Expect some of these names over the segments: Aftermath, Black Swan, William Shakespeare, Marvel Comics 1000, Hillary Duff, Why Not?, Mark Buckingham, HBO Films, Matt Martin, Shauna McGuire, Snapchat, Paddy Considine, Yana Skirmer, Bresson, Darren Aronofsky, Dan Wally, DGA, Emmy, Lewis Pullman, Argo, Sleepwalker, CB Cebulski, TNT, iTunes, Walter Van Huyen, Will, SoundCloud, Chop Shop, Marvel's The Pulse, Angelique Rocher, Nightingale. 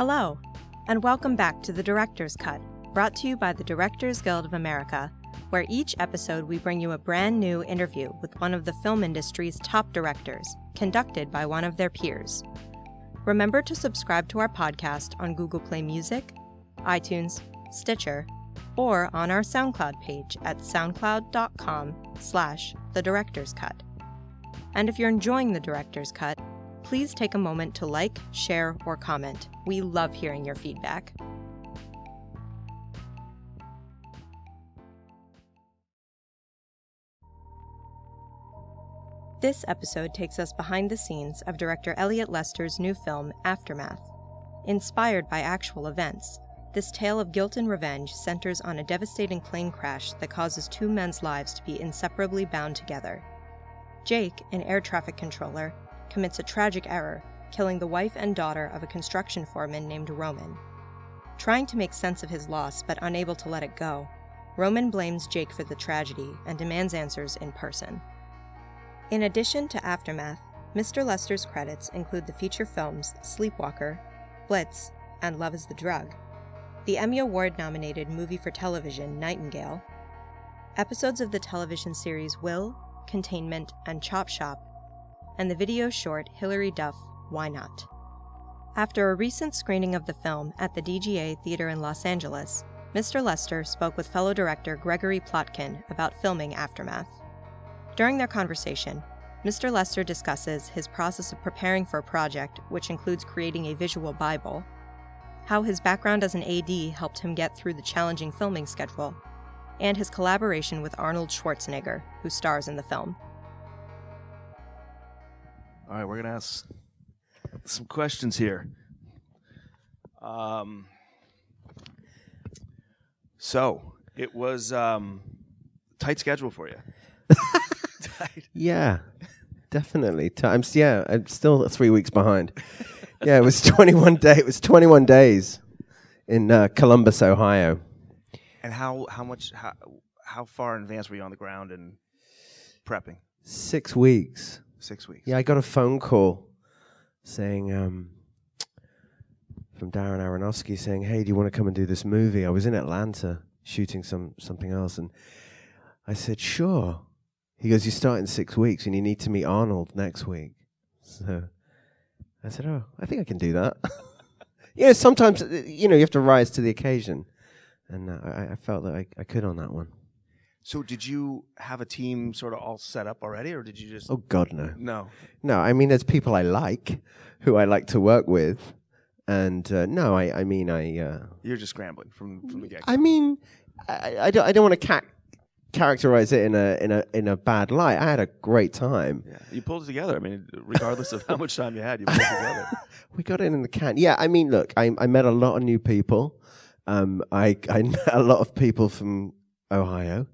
Hello, and welcome back to The Director's Cut, brought to you by the Directors Guild of America, where each episode we bring you a brand new interview with one of the film industry's top directors, conducted by one of their peers. Remember to subscribe to our podcast on Google Play Music, iTunes, Stitcher, or on our SoundCloud page at soundcloud.com/The Director's Cut. And if you're enjoying The Director's Cut, please take a moment to like, share, or comment. We love hearing your feedback. This episode takes us behind the scenes of director Elliott Lester's new film, Aftermath. Inspired by actual events, this tale of guilt and revenge centers on a devastating plane crash that causes two men's lives to be inseparably bound together. Jake, an air traffic controller, commits a tragic error, killing the wife and daughter of a construction foreman named Roman. Trying to make sense of his loss but unable to let it go, Roman blames Jake for the tragedy and demands answers in person. In addition to Aftermath, Mr. Lester's credits include the feature films Sleepwalker, Blitz, and Love is the Drug, the Emmy Award-nominated movie for television Nightingale, episodes of the television series Will, Containment, and Chop Shop, and the video short Hillary Duff, Why Not? After a recent screening of the film at the DGA Theater in Los Angeles, Mr. Lester spoke with fellow director Gregory Plotkin about filming Aftermath. During their conversation, Mr. Lester discusses his process of preparing for a project, which includes creating a visual Bible, how his background as an AD helped him get through the challenging filming schedule, and his collaboration with Arnold Schwarzenegger, who stars in the film. All right, we're going to ask some questions here. So, it was tight schedule for you. Yeah, definitely. I'm still 3 weeks behind. Yeah, it was 21 days in Columbus, Ohio. And how far in advance were you on the ground and prepping? 6 weeks. 6 weeks. Yeah, I got a phone call saying from Darren Aronofsky saying, "Hey, do you want to come and do this movie?" I was in Atlanta shooting something else, and I said, "Sure." He goes, "You start in 6 weeks, and you need to meet Arnold next week." So I said, "Oh, I think I can do that." Yeah, sometimes you have to rise to the occasion, and I felt that I could on that one. So, did you have a team sort of all set up already, or did you just? Oh God, no, no, no. I mean, there's people I like, who I like to work with, and You're just scrambling from the get-go. I mean, I don't want to characterize it in a bad light. I had a great time. Yeah. You pulled it together. I mean, regardless of how much time you had, you pulled it together. We got it in the can. Yeah, I mean, look, I met a lot of new people. I met a lot of people from Ohio,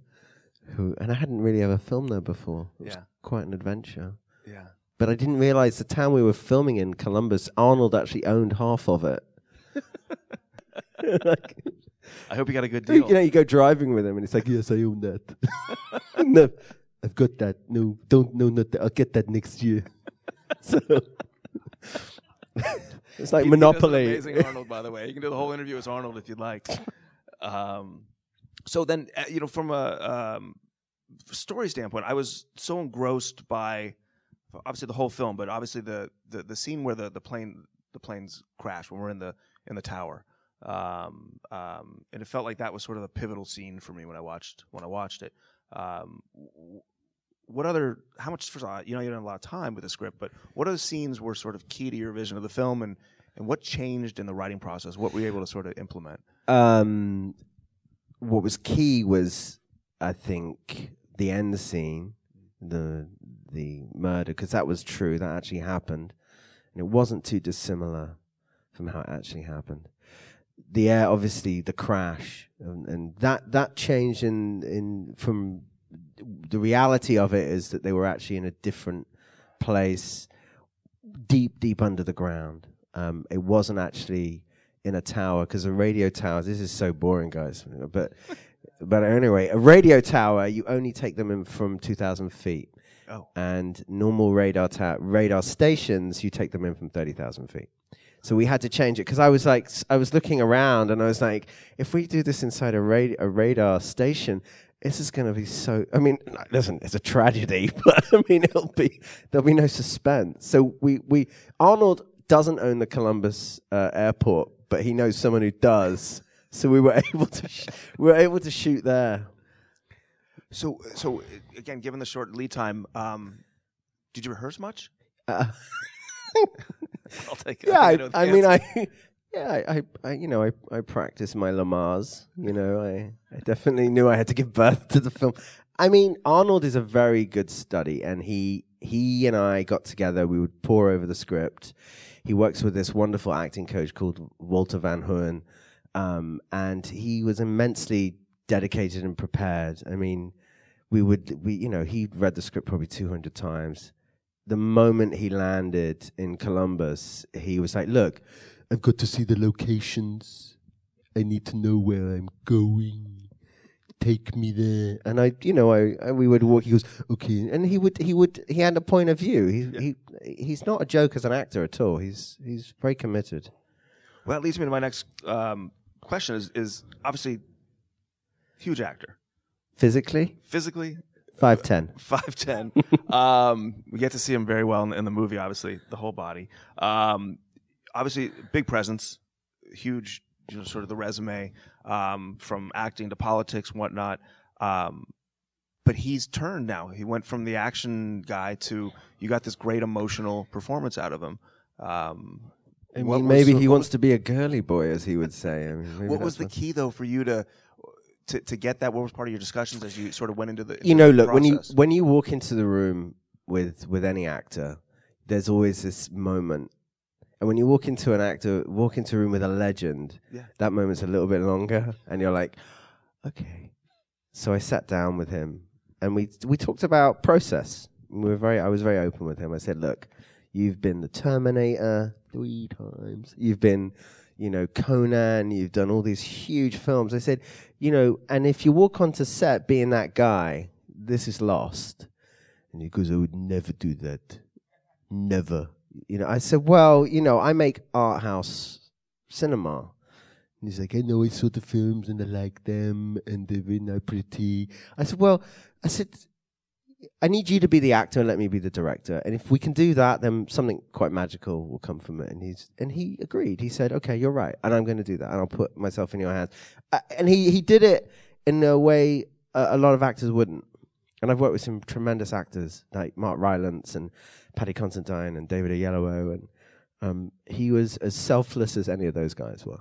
and I hadn't really ever filmed there before. It was quite an adventure. Yeah. But I didn't realize the town we were filming in, Columbus, Arnold actually owned half of it. Like, I hope you got a good deal. You know, you go driving with him, and it's like, "Yes, I own that." "No, I've got that." "No, not that. I'll get that next year." So it's like Monopoly. Amazing Arnold, by the way. You can do the whole interview as Arnold if you'd like. So then, from a story standpoint, I was so engrossed by obviously the whole film, but obviously the scene where the planes crash when we're in the tower. And it felt like that was sort of a pivotal scene for me when I watched it. You don't have a lot of time with the script, but what other scenes were sort of key to your vision of the film, and what changed in the writing process? What were you able to sort of implement? What was key was, I think, the end scene, the murder, because that was true. That actually happened, and it wasn't too dissimilar from how it actually happened. The air, obviously, the crash, and that change in from the reality of it is that they were actually in a different place, deep under the ground. It wasn't actually in a tower, because a radio tower. This is so boring, guys. But anyway, a radio tower, you only take them in from 2,000 feet, and normal radar stations, you take them in from 30,000 feet. So we had to change it because I was looking around and I was like, if we do this inside a radar station, this is going to be so. I mean, listen, it's a tragedy, but I mean, there'll be no suspense. So we Arnold doesn't own the Columbus airport, but he knows someone who does. So we were able to shoot there. So again, given the short lead time, did you rehearse much? I'll take it. Yeah, I practiced my Lamas. You know, I definitely knew I had to give birth to the film. I mean, Arnold is a very good study, and he and I got together. We would pore over the script. He works with this wonderful acting coach called Walter Van Huyen, and he was immensely dedicated and prepared. I mean, he read the script probably 200 times. The moment he landed in Columbus, he was like, look, I've got to see the locations. I need to know where I'm going. Take me there. And we would walk. He goes, okay. And he had a point of view. He's not a joke as an actor at all. He's very committed. Well, that leads me to my next question is obviously huge actor. Physically? 5'10". We get to see him very well in the movie, obviously, the whole body. Obviously, big presence, huge, sort of the resume, from acting to politics and whatnot. But he's turned now. He went from the action guy to you got this great emotional performance out of him. I mean, maybe he wants to be a girly boy, as he would say. I mean, what was the key, though, for you to get that? What was part of your discussions as you sort of went into the process? When you walk into the room with any actor, there's always this moment. And when you walk into a room with a legend, that moment's a little bit longer, and you're like, okay. So I sat down with him, and we talked about process. I was very open with him. I said, look, you've been the Terminator 3 times. You've been Conan, you've done all these huge films. I said, and if you walk onto set being that guy, this is lost. And he goes, I would never do that. Never. I said, well, I make art house cinema. And he's like, I know I saw the films and I like them and they've been not pretty. I said, I need you to be the actor and let me be the director. And if we can do that, then something quite magical will come from it. And he agreed. He said, okay, you're right. And I'm going to do that. And I'll put myself in your hands. And he did it in a way a lot of actors wouldn't. And I've worked with some tremendous actors like Mark Rylance and Paddy Considine and David Oyelowo. And he was as selfless as any of those guys were.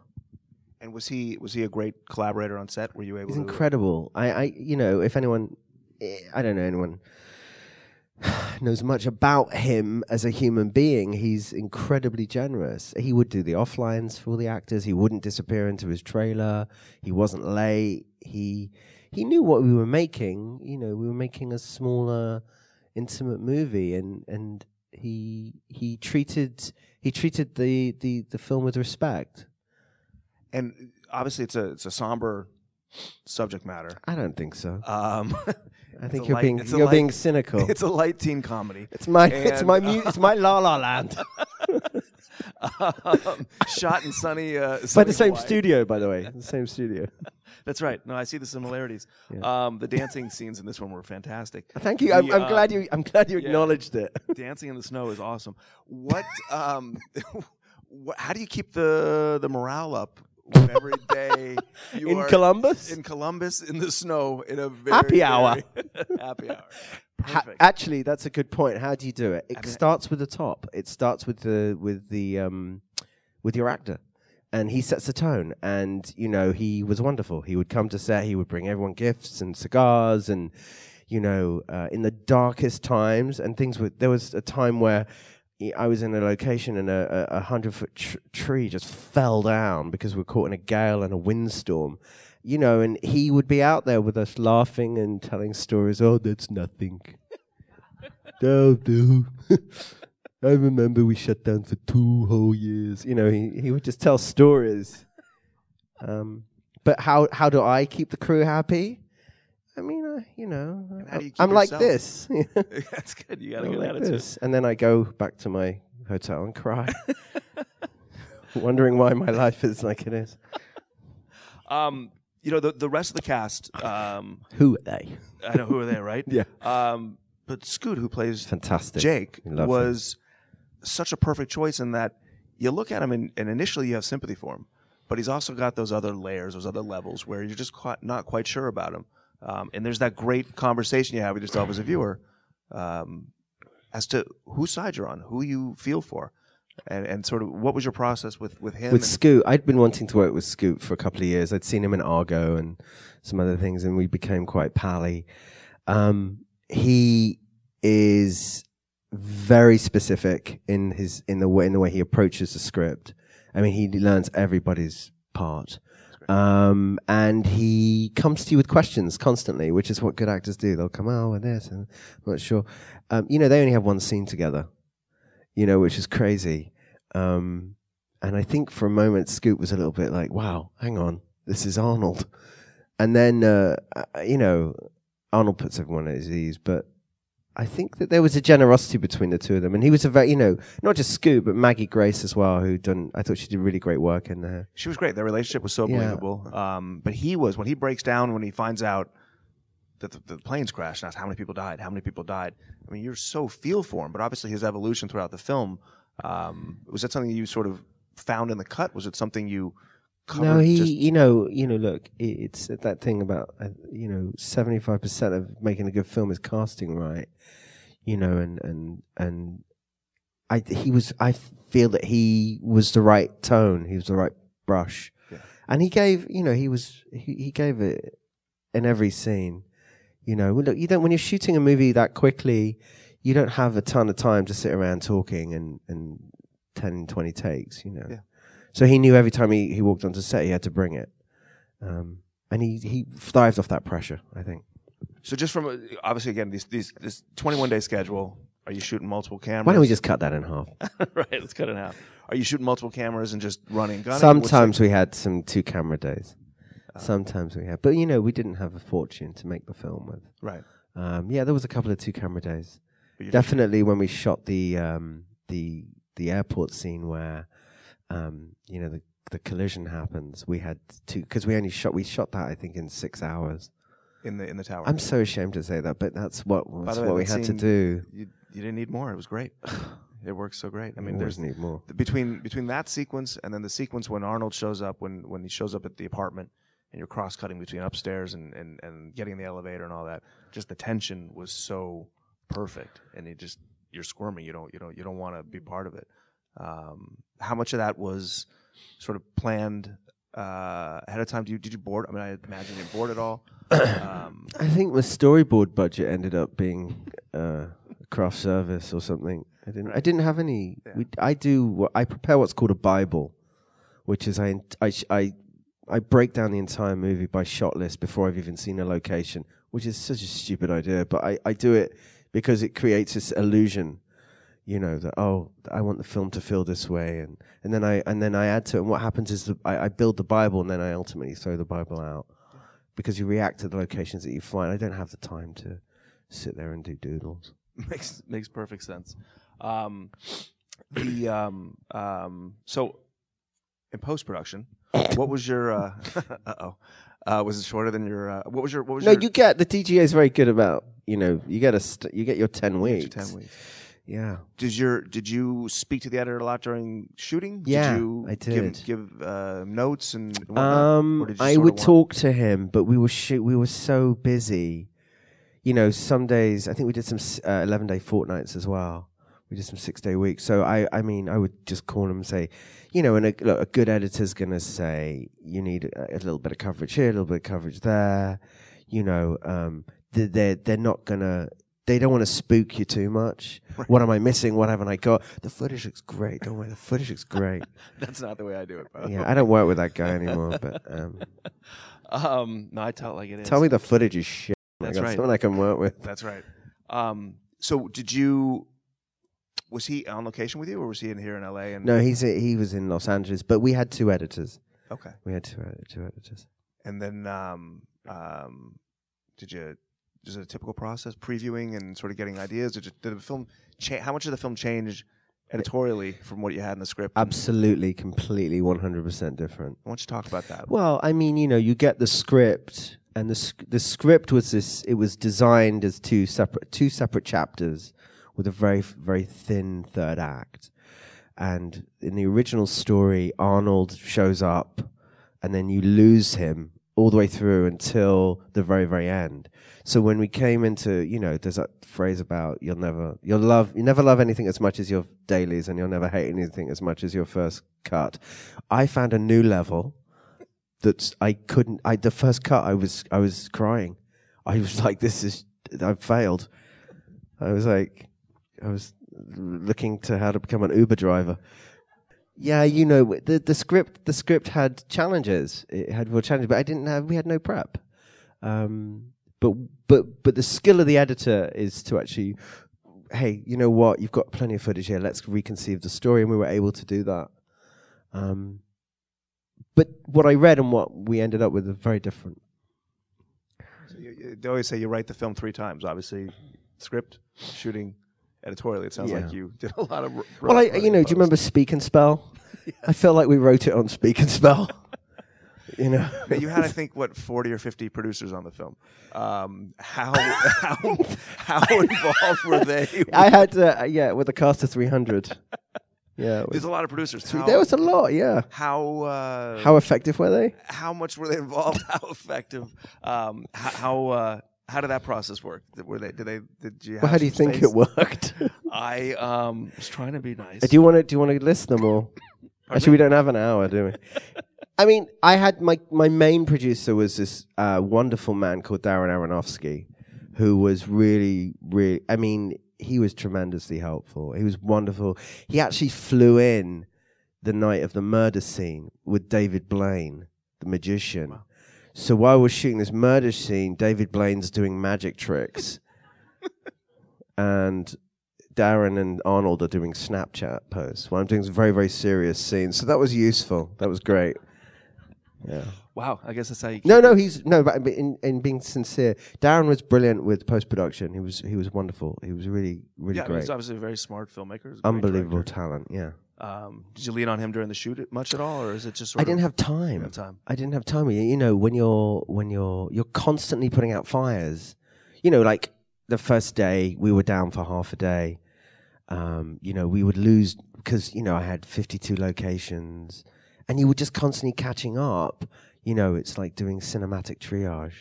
And was he a great collaborator on set? Were you able to... He's incredible. I don't know anyone knows much about him as a human being. He's incredibly generous. He would do the offlines for all the actors. He wouldn't disappear into his trailer. He wasn't late. He knew what we were making. We were making a smaller, intimate movie, and he treated the film with respect. And obviously, it's a somber subject matter. I don't think so. I think you're being cynical. It's a light teen comedy. It's my La La Land. Shot in sunny by the same Hawaii. Studio, by the way. The same studio. That's right. No, I see the similarities. Yeah. The dancing scenes in this one were fantastic. Thank you. I'm glad you acknowledged it. Dancing in the snow is awesome. What? How do you keep the morale up? Every day you in are Columbus? In Columbus, in the snow, in a very happy hour. Happy hour. Perfect. Actually, that's a good point. How do you do it? It starts with the top. It starts with your actor, and he sets the tone. And he was wonderful. He would come to set. He would bring everyone gifts and cigars, and in the darkest times and things. There was a time where I was in a location and a 100-foot tree just fell down because we were caught in a gale and a windstorm, and he would be out there with us laughing and telling stories. Oh, that's nothing. That'll do. I remember we shut down for 2 whole years. He would just tell stories. But how do I keep the crew happy? I mean, I'm like this. That's good. You got a good attitude. And then I go back to my hotel and cry. wondering why my life is like it is. You know, the rest of the cast... who are they? I know, who are they, right? Yeah. But Scoot, who plays fantastic Jake, was such a perfect choice in that you look at him and initially you have sympathy for him, but he's also got those other layers, those other levels where you're just not quite sure about him. And there's that great conversation you have with yourself as a viewer as to whose side you're on, who you feel for. And sort of what was your process with him? With Scoot, I'd been wanting to work with Scoot for a couple of years. I'd seen him in Argo and some other things, and we became quite pally. He is very specific in the way he approaches the script. I mean, he learns everybody's part. And he comes to you with questions constantly, which is what good actors do. They'll come, oh, and this, and I'm not sure. They only have one scene together. Which is crazy. And I think for a moment, Scoot was a little bit like, wow, hang on, this is Arnold. And then, Arnold puts everyone at his ease, but I think that there was a generosity between the two of them. And he was a very, not just Scoot, but Maggie Grace as well, I thought she did really great work in there. She was great. Their relationship was so believable. But when he breaks down, when he finds out that the planes crashed, and asked how many people died. I mean, you're so feel for him, but obviously his evolution throughout the film, was that something you sort of found in the cut? Was it something you covered? No, look, it's that thing about, 75% of making a good film is casting, right? I feel that he was the right tone. He was the right brush. Yeah. And he gave, he gave it in every scene. Look, when you're shooting a movie that quickly, you don't have a ton of time to sit around talking and 10, 20 takes, Yeah. So he knew every time he walked onto set, he had to bring it. And he thrived off that pressure, I think. So just from, obviously, again, this 21-day schedule, are you shooting multiple cameras? Why don't we just cut that in half? Right, let's cut it in half. Are you shooting multiple cameras and just running? Sometimes we had some two-camera days. Sometimes we have. But, we didn't have a fortune to make the film with. Right. There was a couple of two-camera days. Definitely when we shot the airport scene where, the collision happens, we had two... Because we shot that, I think, in 6 hours. In the tower. I'm so ashamed to say that, but that's what we had to do. You didn't need more. It was great. It works so great. I mean, there's need more. Between that sequence and then the sequence when Arnold shows up, when he shows up at the apartment, and you're cross-cutting between upstairs and getting in the elevator and all that. Just the tension was so perfect, and you're squirming. You don't want to be part of it. How much of that was sort of planned ahead of time? Did you board? I mean, I imagine you board at all. I think the storyboard budget ended up being craft service or something. I didn't have any. Yeah. I prepare what's called a Bible, which is I break down the entire movie by shot list before I've even seen a location, which is such a stupid idea. But I do it because it creates this illusion, that I want the film to feel this way, and then I add to it. And what happens is I build the Bible, and then I ultimately throw the Bible out because you react to the locations that you find. I don't have the time to sit there and do doodles. Makes perfect sense. So in post-production. What was your? Was it shorter than your? What was your? What was no, your you get the DGA is very good about. You get your 10 weeks. 10 weeks. Yeah. Did you speak to the editor a lot during shooting? Yeah, I did. Give notes and whatnot? I would talk to him, but we were so busy. Some days I think we did some 11-day fortnights as well. We did some 6-day weeks. So, I would just call him and say, a good editor's going to say, you need a little bit of coverage here, a little bit of coverage there. They're not going to, they don't want to spook you too much. Right. What am I missing? What haven't I got? The footage looks great. Don't worry, the footage looks great. That's not the way I do it, bro. Yeah, I don't work with that guy anymore. But no, I tell it like it is. Tell me the footage is shit. That's right. Someone I can work with. That's right. So, did you... Was he on location with you, or was he in here in L.A.? No, he was in Los Angeles, but we had two editors. Okay. We had two editors. And then was it a typical process, previewing and sort of getting ideas? How much of the film changed editorially from what you had in the script? Absolutely, completely, 100% different. Why don't you talk about that? Well, I mean, you know, you get the script, and the script was this. It was designed as two separate chapters with a very, very thin third act. And in the original story, Arnold shows up, and then you lose him all the way through until the very, very end. So when we came into, you know, there's that phrase about you'll never love anything as much as your dailies, and you'll never hate anything as much as your first cut. I found a new level that I couldn't. The first cut, I was crying. I was like, I've failed. I was looking to how to become an Uber driver. Yeah, you know, the script had challenges. It had real challenges, but we had no prep. But the skill of the editor is to actually, hey, you know what? You've got plenty of footage here. Let's reconceive the story, and we were able to do that. But what I read and what we ended up with are very different. So they always say you write the film three times. Obviously, script, shooting. Editorially, it sounds like you did a lot of... do you remember Speak and Spell? Yeah. I felt like we wrote it on Speak and Spell. You know, you had, I think, 40 or 50 producers on the film. How involved were they? I had, with a cast of 300. Yeah, there's a lot of producers. There was a lot, yeah. How effective were they? How much were they involved? How effective? How did that process work? How do you think it worked? I was trying to be nice. Do you want to list them all? Actually, we don't have an hour, do we? I mean, I had my main producer was this wonderful man called Darren Aronofsky, who was really, really. I mean, he was tremendously helpful. He was wonderful. He actually flew in the night of the murder scene with David Blaine, the magician. Wow. So while we're shooting this murder scene, David Blaine's doing magic tricks. And Darren and Arnold are doing Snapchat posts while I'm doing some very, very serious scenes. So that was useful. That was great. Yeah. Wow. I guess that's how you... But in being sincere, Darren was brilliant with post-production. He was wonderful. He was really, really great. Yeah, he's obviously a very smart filmmaker. Unbelievable talent, yeah. Did you lean on him during the shoot much at all, or is it just? Sort I didn't have time. I didn't have time. You know, when you're constantly putting out fires. You know, like the first day we were down for half a day. You know, we would lose because I had 52 locations, and you were just constantly catching up. You know, it's like doing cinematic triage.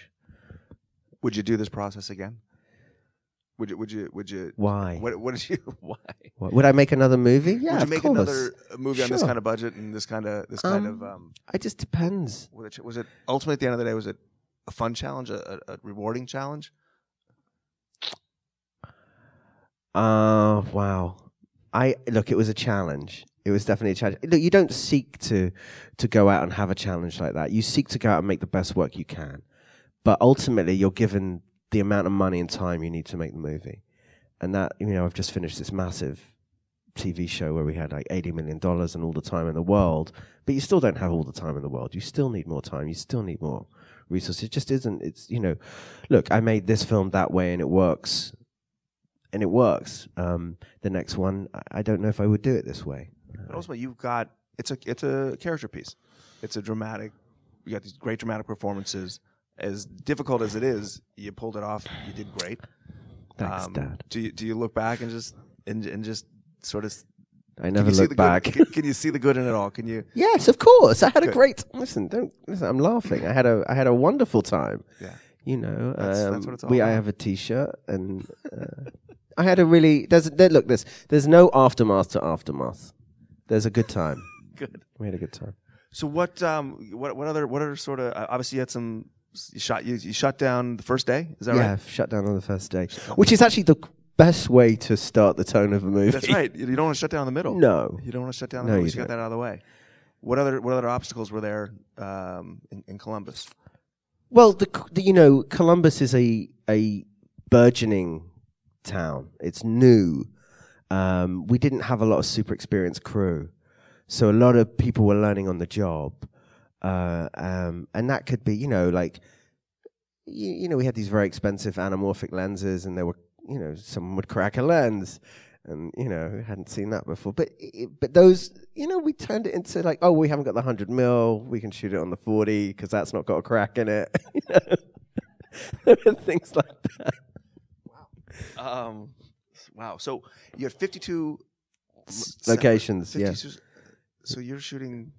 Would you do this process again? Would you? Why? What did you? Why? What, would I make another movie? Yeah, would you make another movie on this kind of budget and this kind of? It just depends. Was it ultimately at the end of the day? Was it a fun challenge, a rewarding challenge? Wow! It was a challenge. It was definitely a challenge. Look, you don't seek to go out and have a challenge like that. You seek to go out and make the best work you can, but ultimately you're given the amount of money and time you need to make the movie. And that, I've just finished this massive TV show where we had like $80 million and all the time in the world, but you still don't have all the time in the world. You still need more time. You still need more resources. It just isn't, look, I made this film that way and it works. The next one, I don't know if I would do it this way. But ultimately, it's a character piece. It's a dramatic, you got these great dramatic performances. As difficult as it is, you pulled it off. You did great. Thanks, Dad. Do you look back and just sort of? I never look back. Can you see the good in it all? Can you? Yes, of course. I had a great. Listen, I'm laughing. I had a wonderful time. Yeah. You know, that's what it's all about. I have a T-shirt, and I had a really. There's no aftermath to aftermath. There's a good time. Good. We had a good time. So what? What other sort of? Obviously, you had some. You shut down the first day? Is that right? Yeah, shut down on the first day, which is actually the best way to start the tone of a movie. That's right. You don't want to shut down the middle. No. You don't want to shut down the middle. You got that out of the way. What other obstacles were there in Columbus? Well, Columbus is a burgeoning town. It's new. We didn't have a lot of super experienced crew, so a lot of people were learning on the job. And that could be, we had these very expensive anamorphic lenses, and there were, someone would crack a lens, and you know, hadn't seen that before. But those, you know, we turned it into like, oh, we haven't got the 100 mil, we can shoot it on the 40 because that's not got a crack in it. You know? Things like that. Wow. Wow. So you had 52 locations. 52, yeah. So you're shooting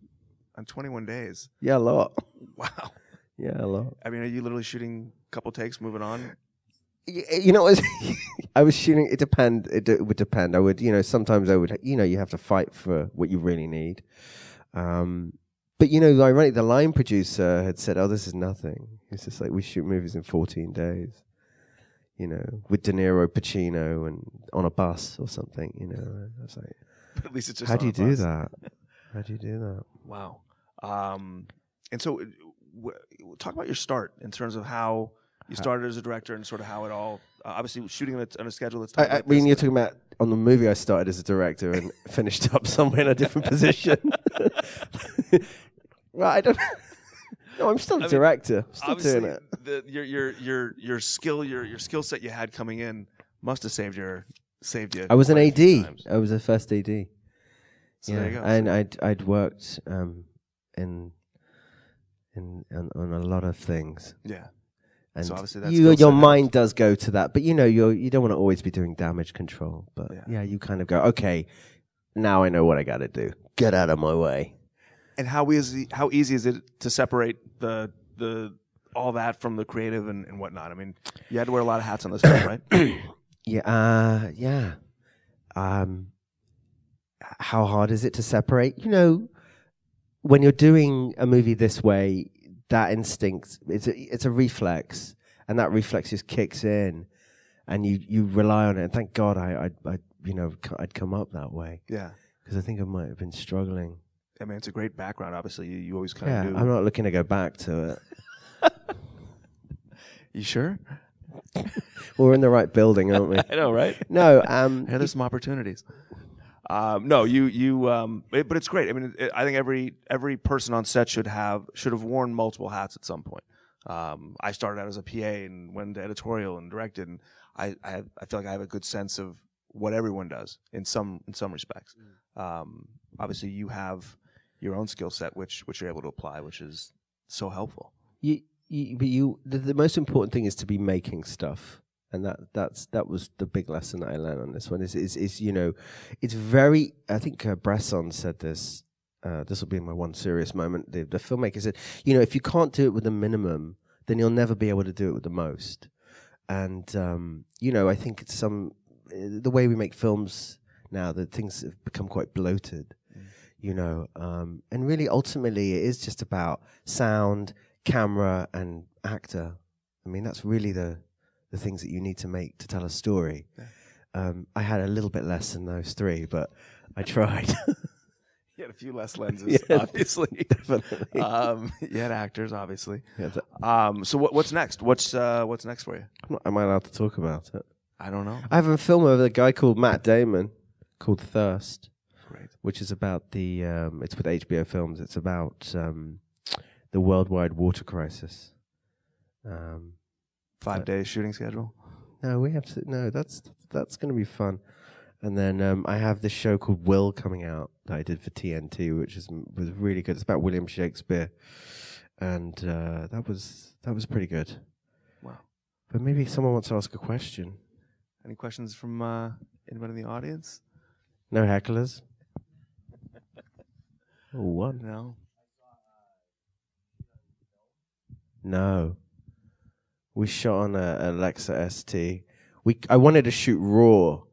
on 21 days. Yeah, a lot. Wow. Yeah, a lot. I mean, are you literally shooting a couple takes, moving on? You know, I was shooting. It depend. It would depend. I would, you know, sometimes I would, you know, you have to fight for what you really need. But you know, ironically, the line producer had said, "Oh, this is nothing. It's just like we shoot movies in 14 days." You know, with De Niro, Pacino, and on a bus or something. You know, I was like, but at least it's just. How do you do that? How do you do that? Wow. And so, talk about your start in terms of how you started as a director and sort of how it all. Obviously, shooting on a schedule that's. I mean, you're talking about on the movie. I started as a director and finished up somewhere in a different position. Well, I don't. No, I'm still a director. I'm still doing it. Your skill, your skill set you had coming in must have saved you. I was an AD. I was a first AD. So yeah, there you go. And I'd worked on a lot of things. Yeah. And so obviously that's your mind does go to that, but you know you don't want to always be doing damage control. But yeah, you kind of go, okay, now I know what I got to do. Get out of my way. And how easy is it to separate the all that from the creative and whatnot? I mean, you had to wear a lot of hats on this film, right? Yeah, yeah. How hard is it to separate? You know, when you're doing a movie this way, that instinct, it's a reflex, and that reflex just kicks in, and you rely on it. And thank God I'd come up that way. Yeah, because I think I might have been struggling. I mean, it's a great background, obviously. You always kind of do. Yeah, I'm not looking to go back to it. You sure? We're in the right building, aren't we? I know, right? No. Hey, there's some opportunities. No, but it's great. I mean, I think every person on set should have worn multiple hats at some point. I started out as a PA and went into editorial and directed, and I feel like I have a good sense of what everyone does in some respects. Obviously, you have your own skill set, which you're able to apply, which is so helpful. The most important thing is to be making stuff, and that was the big lesson that I learned on this one. Is you know, it's very. I think Bresson said this. This will be my one serious moment. The filmmaker said, you know, if you can't do it with the minimum, then you'll never be able to do it with the most. And you know, I think it's the way we make films now, that things have become quite bloated. You know, and really ultimately it is just about sound, camera, and actor. I mean, that's really the things that you need to make to tell a story. Yeah. I had a little bit less than those three, but I tried. You had a few less lenses, yeah, obviously. Definitely. You had actors, obviously. Yeah, so what's next? What's next for you? Am I allowed to talk about it? I don't know. I have a film with a guy called Matt Damon called Thirst. Right. Which is about it's with HBO Films. It's about the worldwide water crisis. 5 day shooting schedule. No, we have to. No, that's going to be fun. And then I have this show called Will coming out that I did for TNT, which was really good. It's about William Shakespeare, and that was pretty good. Wow. But maybe someone wants to ask a question. Any questions from anybody in the audience? No hecklers. Oh, what now? No. We shot on Alexa ST. I wanted to shoot raw,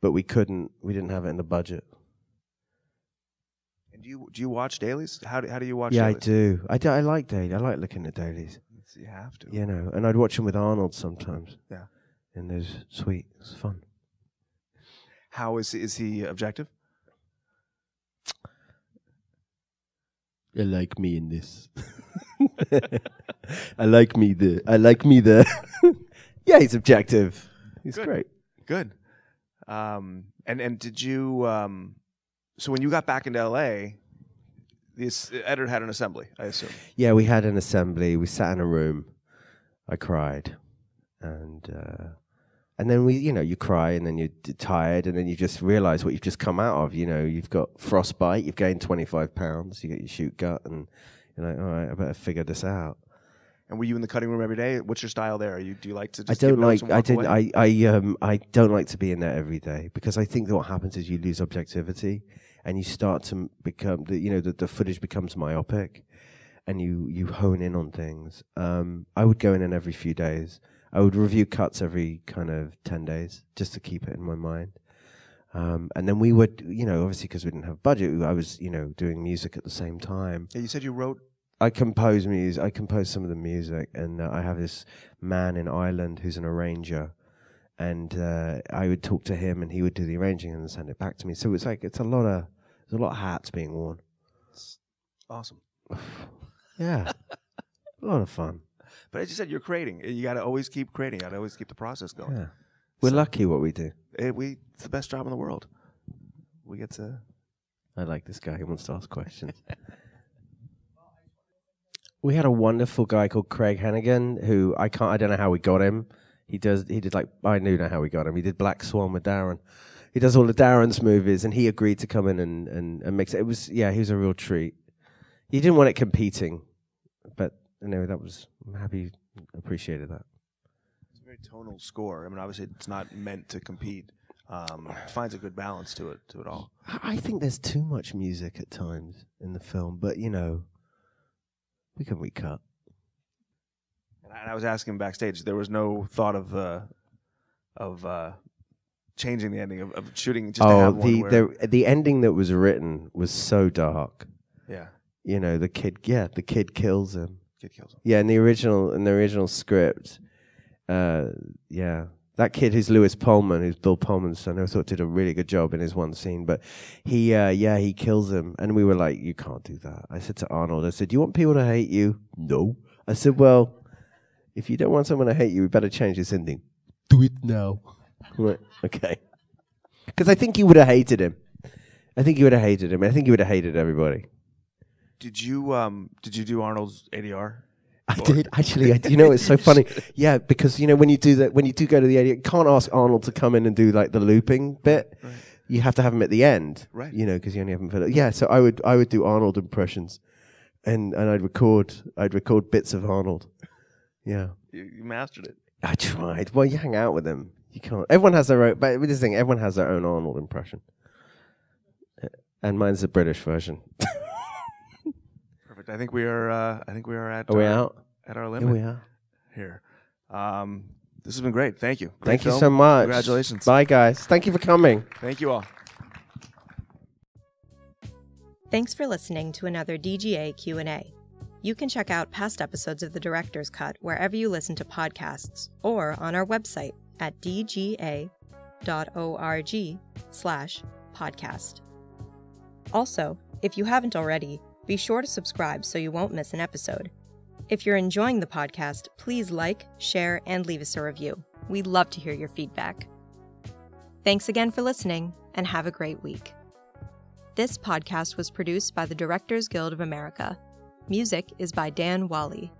but we couldn't. We didn't have it in the budget. And do you watch dailies? How do you watch? Yeah, dailies? I do. I like dailies. I like looking at dailies. You have to. You know, and I'd watch them with Arnold sometimes. Yeah. And those sweet. It's fun. How is he objective? I like me in this. I like me there. Yeah, he's objective. He's good. Great. Good. And did you? So when you got back into LA, the editor had an assembly, I assume. Yeah, we had an assembly. We sat in a room. I cried, and And then you cry, and then you're tired, and then you just realize what you've just come out of. You know, you've got frostbite, you've gained 25 pounds, you get your shoot gut, and you're like, all right, I better figure this out. And were you in the cutting room every day? What's your style there? Do you like to just I don't like to be in there every day, because I think that what happens is you lose objectivity and you start to become the footage becomes myopic and you hone in on things. I would go in every few days. I would review cuts every kind of 10 days just to keep it in my mind. And then we would, obviously because we didn't have budget, I was, doing music at the same time. Yeah, you said you wrote... I compose music. I compose some of the music, and I have this man in Ireland who's an arranger, and I would talk to him, and he would do the arranging and send it back to me. So it's like there's a lot of hats being worn. It's awesome. Yeah, a lot of fun. But as you said, you're creating. You got to always keep creating. You got to always keep the process going. Yeah. We're lucky what we do. It's the best job in the world. We get to. I like this guy. He wants to ask questions. We had a wonderful guy called Craig Hannigan, who I don't know how we got him. He did Black Swan with Darren. He does all of Darren's movies, and he agreed to come in and mix it. It was, he was a real treat. You didn't want it competing, but anyway, I'm happy you appreciated that. It's a very tonal score. I mean, obviously it's not meant to compete. It finds a good balance to it all. I think there's too much music at times in the film, but we can recut. And I was asking backstage, there was no thought of changing the ending of shooting. Just to have one where the ending that was written was so dark. Yeah, the kid kills him. Yeah, in the original script, that kid who's Lewis Pullman, who's Bill Pullman's son, who I thought did a really good job in his one scene, but he kills him. And we were like, you can't do that. I said to Arnold, do you want people to hate you? No. I said, well, if you don't want someone to hate you, we better change this ending. Do it now. Right. Okay. Because I think you would have hated him. I think you would have hated everybody. Did you do Arnold's ADR? I did, actually. It's so funny. Yeah, because when you do go to the ADR, you can't ask Arnold to come in and do like the looping bit. Right. You have to have him at the end, right? Because you only have him for so I would do Arnold impressions, and I'd record bits of Arnold. Yeah, you mastered it. I tried. Well, you hang out with him. You can't. Everyone has their own. But with this thing, everyone has their own Arnold impression, and mine's the British version. I think we are. At our limit. Here we are. This has been great. Thank you. Great film. Thank you so much. Congratulations. Bye, guys. Thank you for coming. Thank you all. Thanks for listening to another DGA Q&A. You can check out past episodes of The Director's Cut wherever you listen to podcasts, or on our website at dga.org/podcast. Also, if you haven't already, be sure to subscribe so you won't miss an episode. If you're enjoying the podcast, please like, share, and leave us a review. We'd love to hear your feedback. Thanks again for listening, and have a great week. This podcast was produced by the Directors Guild of America. Music is by Dan Wally.